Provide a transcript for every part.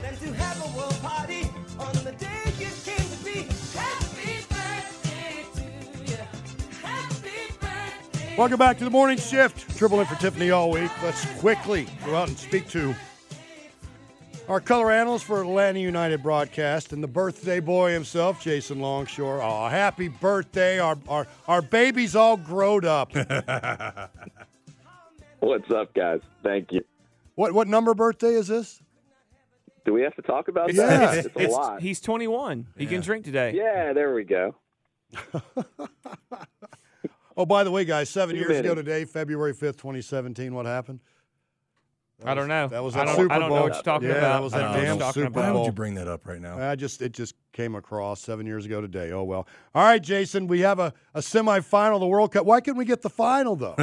And to have a world party on the day you came to be. Happy birthday to you. Happy birthday. Welcome back to The Morning Shift. Triple in for Tiffany all week. Let's quickly go out and speak to our color analyst for Atlanta United broadcast and the birthday boy himself, Jason Longshore. Oh, happy birthday. Our baby's all growed up. What's up, guys? Thank you. What number birthday is this? Do we have to talk about that? It's a lot. He's 21. He can drink today. Yeah, there we go. Oh, by the way, guys, 7 years ago today, February 5th, 2017, what happened? I don't know. That was that Super Bowl. I don't know what you're talking about. That was that damn Super Bowl. Why would you bring that up right now? It just came across 7 years ago today. Oh, well. All right, Jason, we have a semifinal of the World Cup. Why couldn't we get the final, though?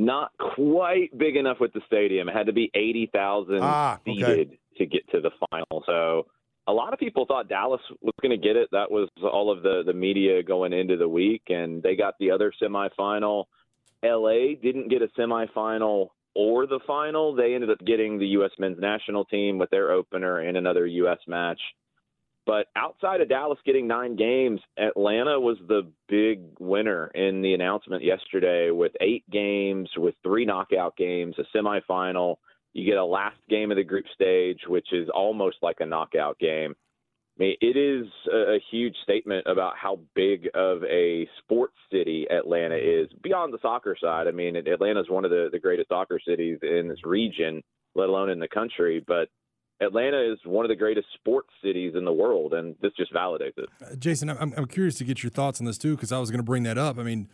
Not quite big enough with the stadium. It had to be 80,000 seated to get to the final. So a lot of people thought Dallas was going to get it. That was all of the media going into the week, and they got the other semifinal. L.A. didn't get a semifinal or the final. They ended up getting the U.S. Men's National Team with their opener and another U.S. match. But outside of Dallas getting 9 games, Atlanta was the big winner in the announcement yesterday with 8 games, with 3 knockout games, a semifinal. You get a last game of the group stage, which is almost like a knockout game. I mean, it is a huge statement about how big of a sports city Atlanta is beyond the soccer side. I mean, Atlanta is one of the greatest soccer cities in this region, let alone in the country. But Atlanta is one of the greatest sports cities in the world, and this just validates it. Jason, I'm curious to get your thoughts on this, too, because I was going to bring that up. I mean,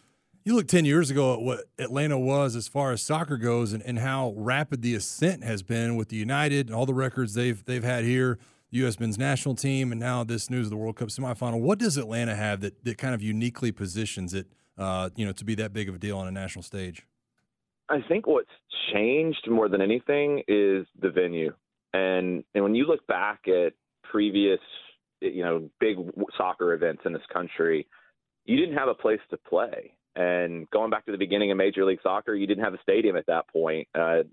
you look 10 years ago at what Atlanta was as far as soccer goes and how rapid the ascent has been with the United and all the records they've had here, the U.S. Men's National Team, and now this news of the World Cup semifinal. What does Atlanta have that kind of uniquely positions it to be that big of a deal on a national stage? I think what's changed more than anything is the venue. And when you look back at previous, big soccer events in this country, you didn't have a place to play. And going back to the beginning of Major League Soccer, you didn't have a stadium at that point.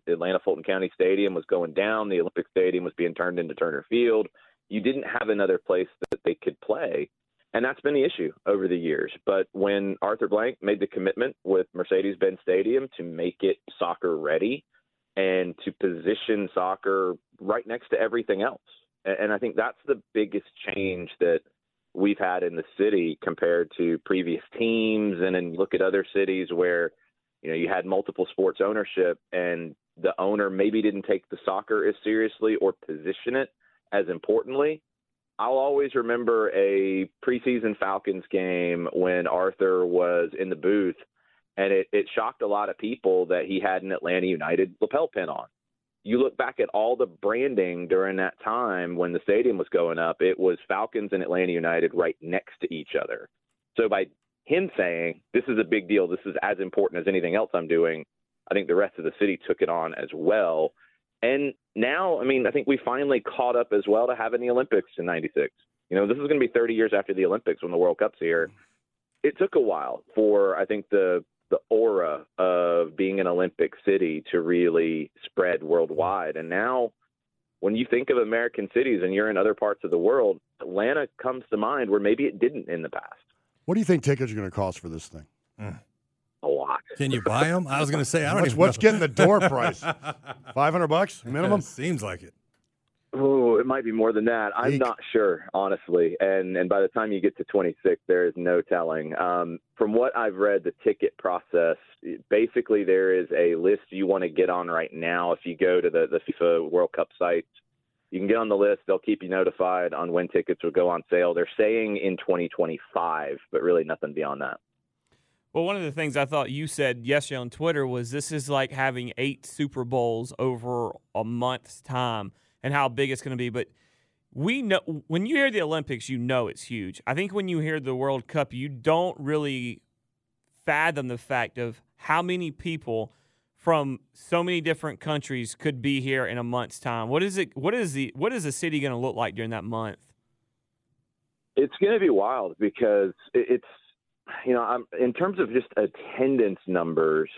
Atlanta-Fulton County Stadium was going down. The Olympic Stadium was being turned into Turner Field. You didn't have another place that they could play. And that's been the issue over the years. But when Arthur Blank made the commitment with Mercedes-Benz Stadium to make it soccer ready, and to position soccer right next to everything else. And I think that's the biggest change that we've had in the city compared to previous teams. And then look at other cities where, you had multiple sports ownership and the owner maybe didn't take the soccer as seriously or position it as importantly. I'll always remember a preseason Falcons game when Arthur was in the booth. And it shocked a lot of people that he had an Atlanta United lapel pin on. You look back at all the branding during that time when the stadium was going up, it was Falcons and Atlanta United right next to each other. So by him saying, this is a big deal, this is as important as anything else I'm doing, I think the rest of the city took it on as well. And now, I think we finally caught up as well to having the Olympics in 96. This is going to be 30 years after the Olympics when the World Cup's here. It took a while for, I think, the aura of being an Olympic city to really spread worldwide. And now when you think of American cities and you're in other parts of the world, Atlanta comes to mind where maybe it didn't in the past. What do you think tickets are going to cost for this thing? A lot. Can you buy them? I was going to say, I don't even know. What's getting the door price? $500 minimum? Seems like it. Ooh, it might be more than that. I'm not sure, honestly. And by the time you get to 26, there is no telling. From what I've read, the ticket process, basically there is a list you want to get on right now. If you go to the FIFA World Cup site, you can get on the list. They'll keep you notified on when tickets will go on sale. They're saying in 2025, but really nothing beyond that. Well, one of the things I thought you said yesterday on Twitter was this is like having 8 Super Bowls over a month's time and how big it's going to be. But we know when you hear the Olympics, you know it's huge. I think when you hear the World Cup, you don't really fathom the fact of how many people from so many different countries could be here in a month's time. What is the city going to look like during that month? It's going to be wild because it's, you know, in terms of just attendance numbers,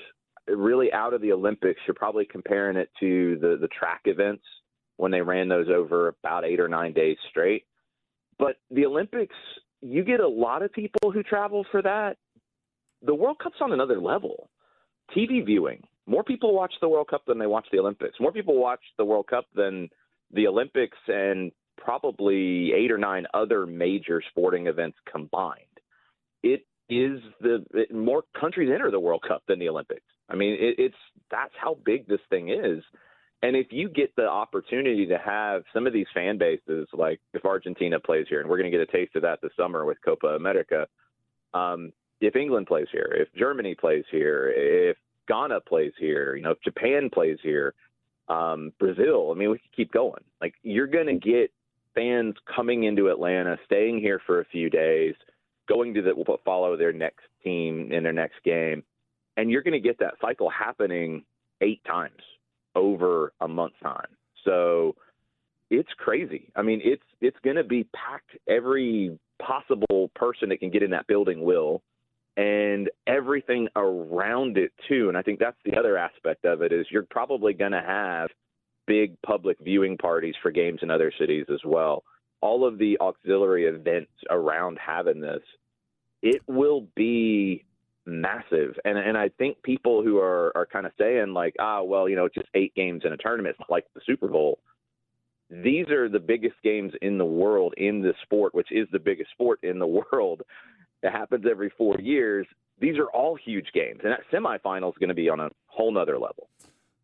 really out of the Olympics, you're probably comparing it to the track events when they ran those over about 8 or 9 days straight. But the Olympics, you get a lot of people who travel for that. The World Cup's on another level. TV viewing. More people watch the World Cup than they watch the Olympics. More people watch the World Cup than the Olympics and probably 8 or 9 other major sporting events combined. More countries enter the World Cup than the Olympics. I mean, that's how big this thing is. And if you get the opportunity to have some of these fan bases, like if Argentina plays here, and we're going to get a taste of that this summer with Copa America, if England plays here, if Germany plays here, if Ghana plays here, you know, if Japan plays here, Brazil, I mean, we could keep going. Like, you're going to get fans coming into Atlanta, staying here for a few days, going to follow their next team in their next game. And you're going to get that cycle happening 8 times over a month's time. So it's crazy. I mean, it's going to be packed. Every possible person that can get in that building will, and everything around it too. And I think that's the other aspect of it is you're probably going to have big public viewing parties for games in other cities as well. All of the auxiliary events around having this, it will be massive. And I think people who are kind of saying like, well, you know, it's just 8 games in a tournament. It's not like the Super Bowl. These are the biggest games in the world in this sport, which is the biggest sport in the world. It happens every 4 years. These are all huge games. And that semifinal is going to be on a whole nother level.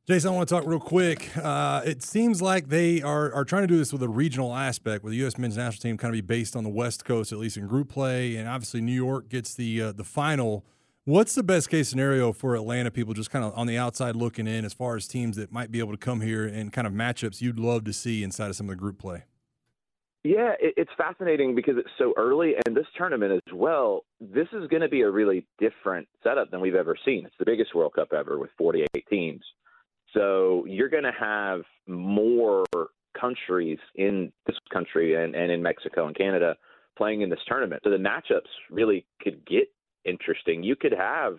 Jason, I want to talk real quick. It seems like they are trying to do this with a regional aspect, with the U.S. Men's National Team kind of be based on the West Coast, at least in group play, and obviously New York gets the final. What's the best-case scenario for Atlanta people just kind of on the outside looking in as far as teams that might be able to come here and kind of matchups you'd love to see inside of some of the group play? Yeah, it's fascinating because it's so early, and this tournament as well, this is going to be a really different setup than we've ever seen. It's the biggest World Cup ever with 48 teams. So you're going to have more countries in this country and in Mexico and Canada playing in this tournament. So the matchups really could get interesting. You could have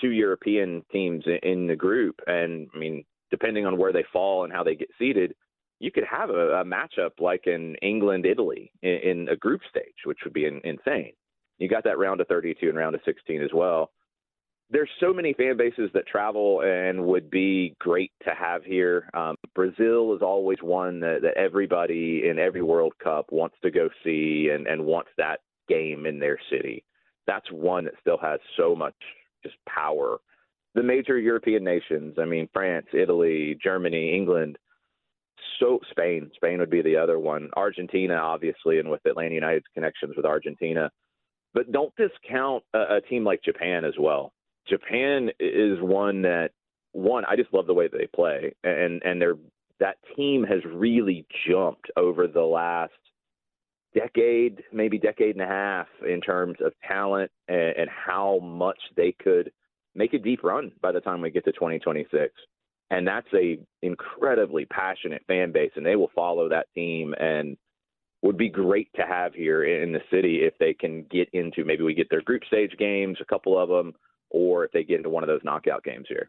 2 European teams in the group. And, I mean, depending on where they fall and how they get seeded, you could have a matchup like in England, Italy in a group stage, which would be insane. You got that round of 32 and round of 16 as well. There's so many fan bases that travel and would be great to have here. Brazil is always one that everybody in every World Cup wants to go see and wants that game in their city. That's one that still has so much just power. The major European nations, I mean, France, Italy, Germany, England, so Spain. Spain would be the other one. Argentina, obviously, and with Atlanta United's connections with Argentina. But don't discount a team like Japan as well. Japan is one that, I just love the way that they play, and that team has really jumped over the last decade, maybe decade and a half, in terms of talent and how much they could make a deep run by the time we get to 2026. And that's a incredibly passionate fan base, and they will follow that team and would be great to have here in the city if they can get into, maybe we get their group stage games, a couple of them, or if they get into one of those knockout games here.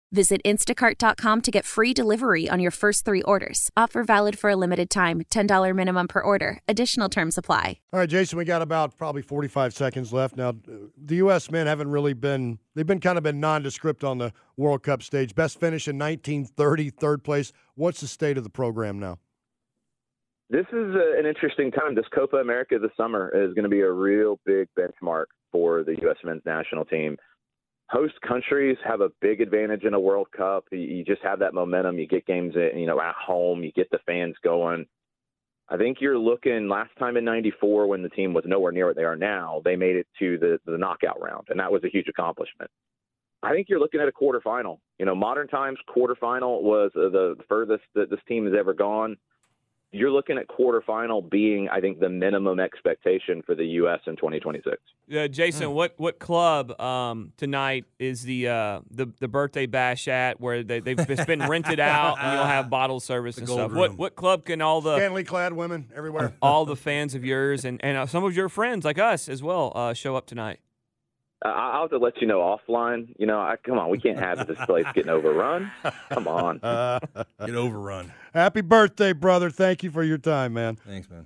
Visit instacart.com to get free delivery on your first three orders. Offer valid for a limited time. $10 minimum per order. Additional terms apply. All right, Jason, we got about probably 45 seconds left. Now, the U.S. men haven't really been – they've been kind of been nondescript on the World Cup stage. Best finish in 1930, third place. What's the state of the program now? This is an interesting time. This Copa America this summer is going to be a real big benchmark for the U.S. men's national team. Host countries have a big advantage in a World Cup. You just have that momentum. You get games at home. You get the fans going. I think you're looking last time in 94 when the team was nowhere near what they are now, they made it to the knockout round, and that was a huge accomplishment. I think you're looking at a quarterfinal. Modern times, quarterfinal was the furthest that this team has ever gone. You're looking at quarterfinal being, I think, the minimum expectation for the U.S. in 2026. Yeah, Jason, what club tonight is the birthday bash at where they've been rented out and you'll have bottle service and stuff? What club can all the scantily clad women everywhere, all the fans of yours and some of your friends like us as well show up tonight? I'll have to let you know offline. Come on, we can't have this place getting overrun. Come on. Get overrun. Happy birthday, brother. Thank you for your time, man. Thanks, man.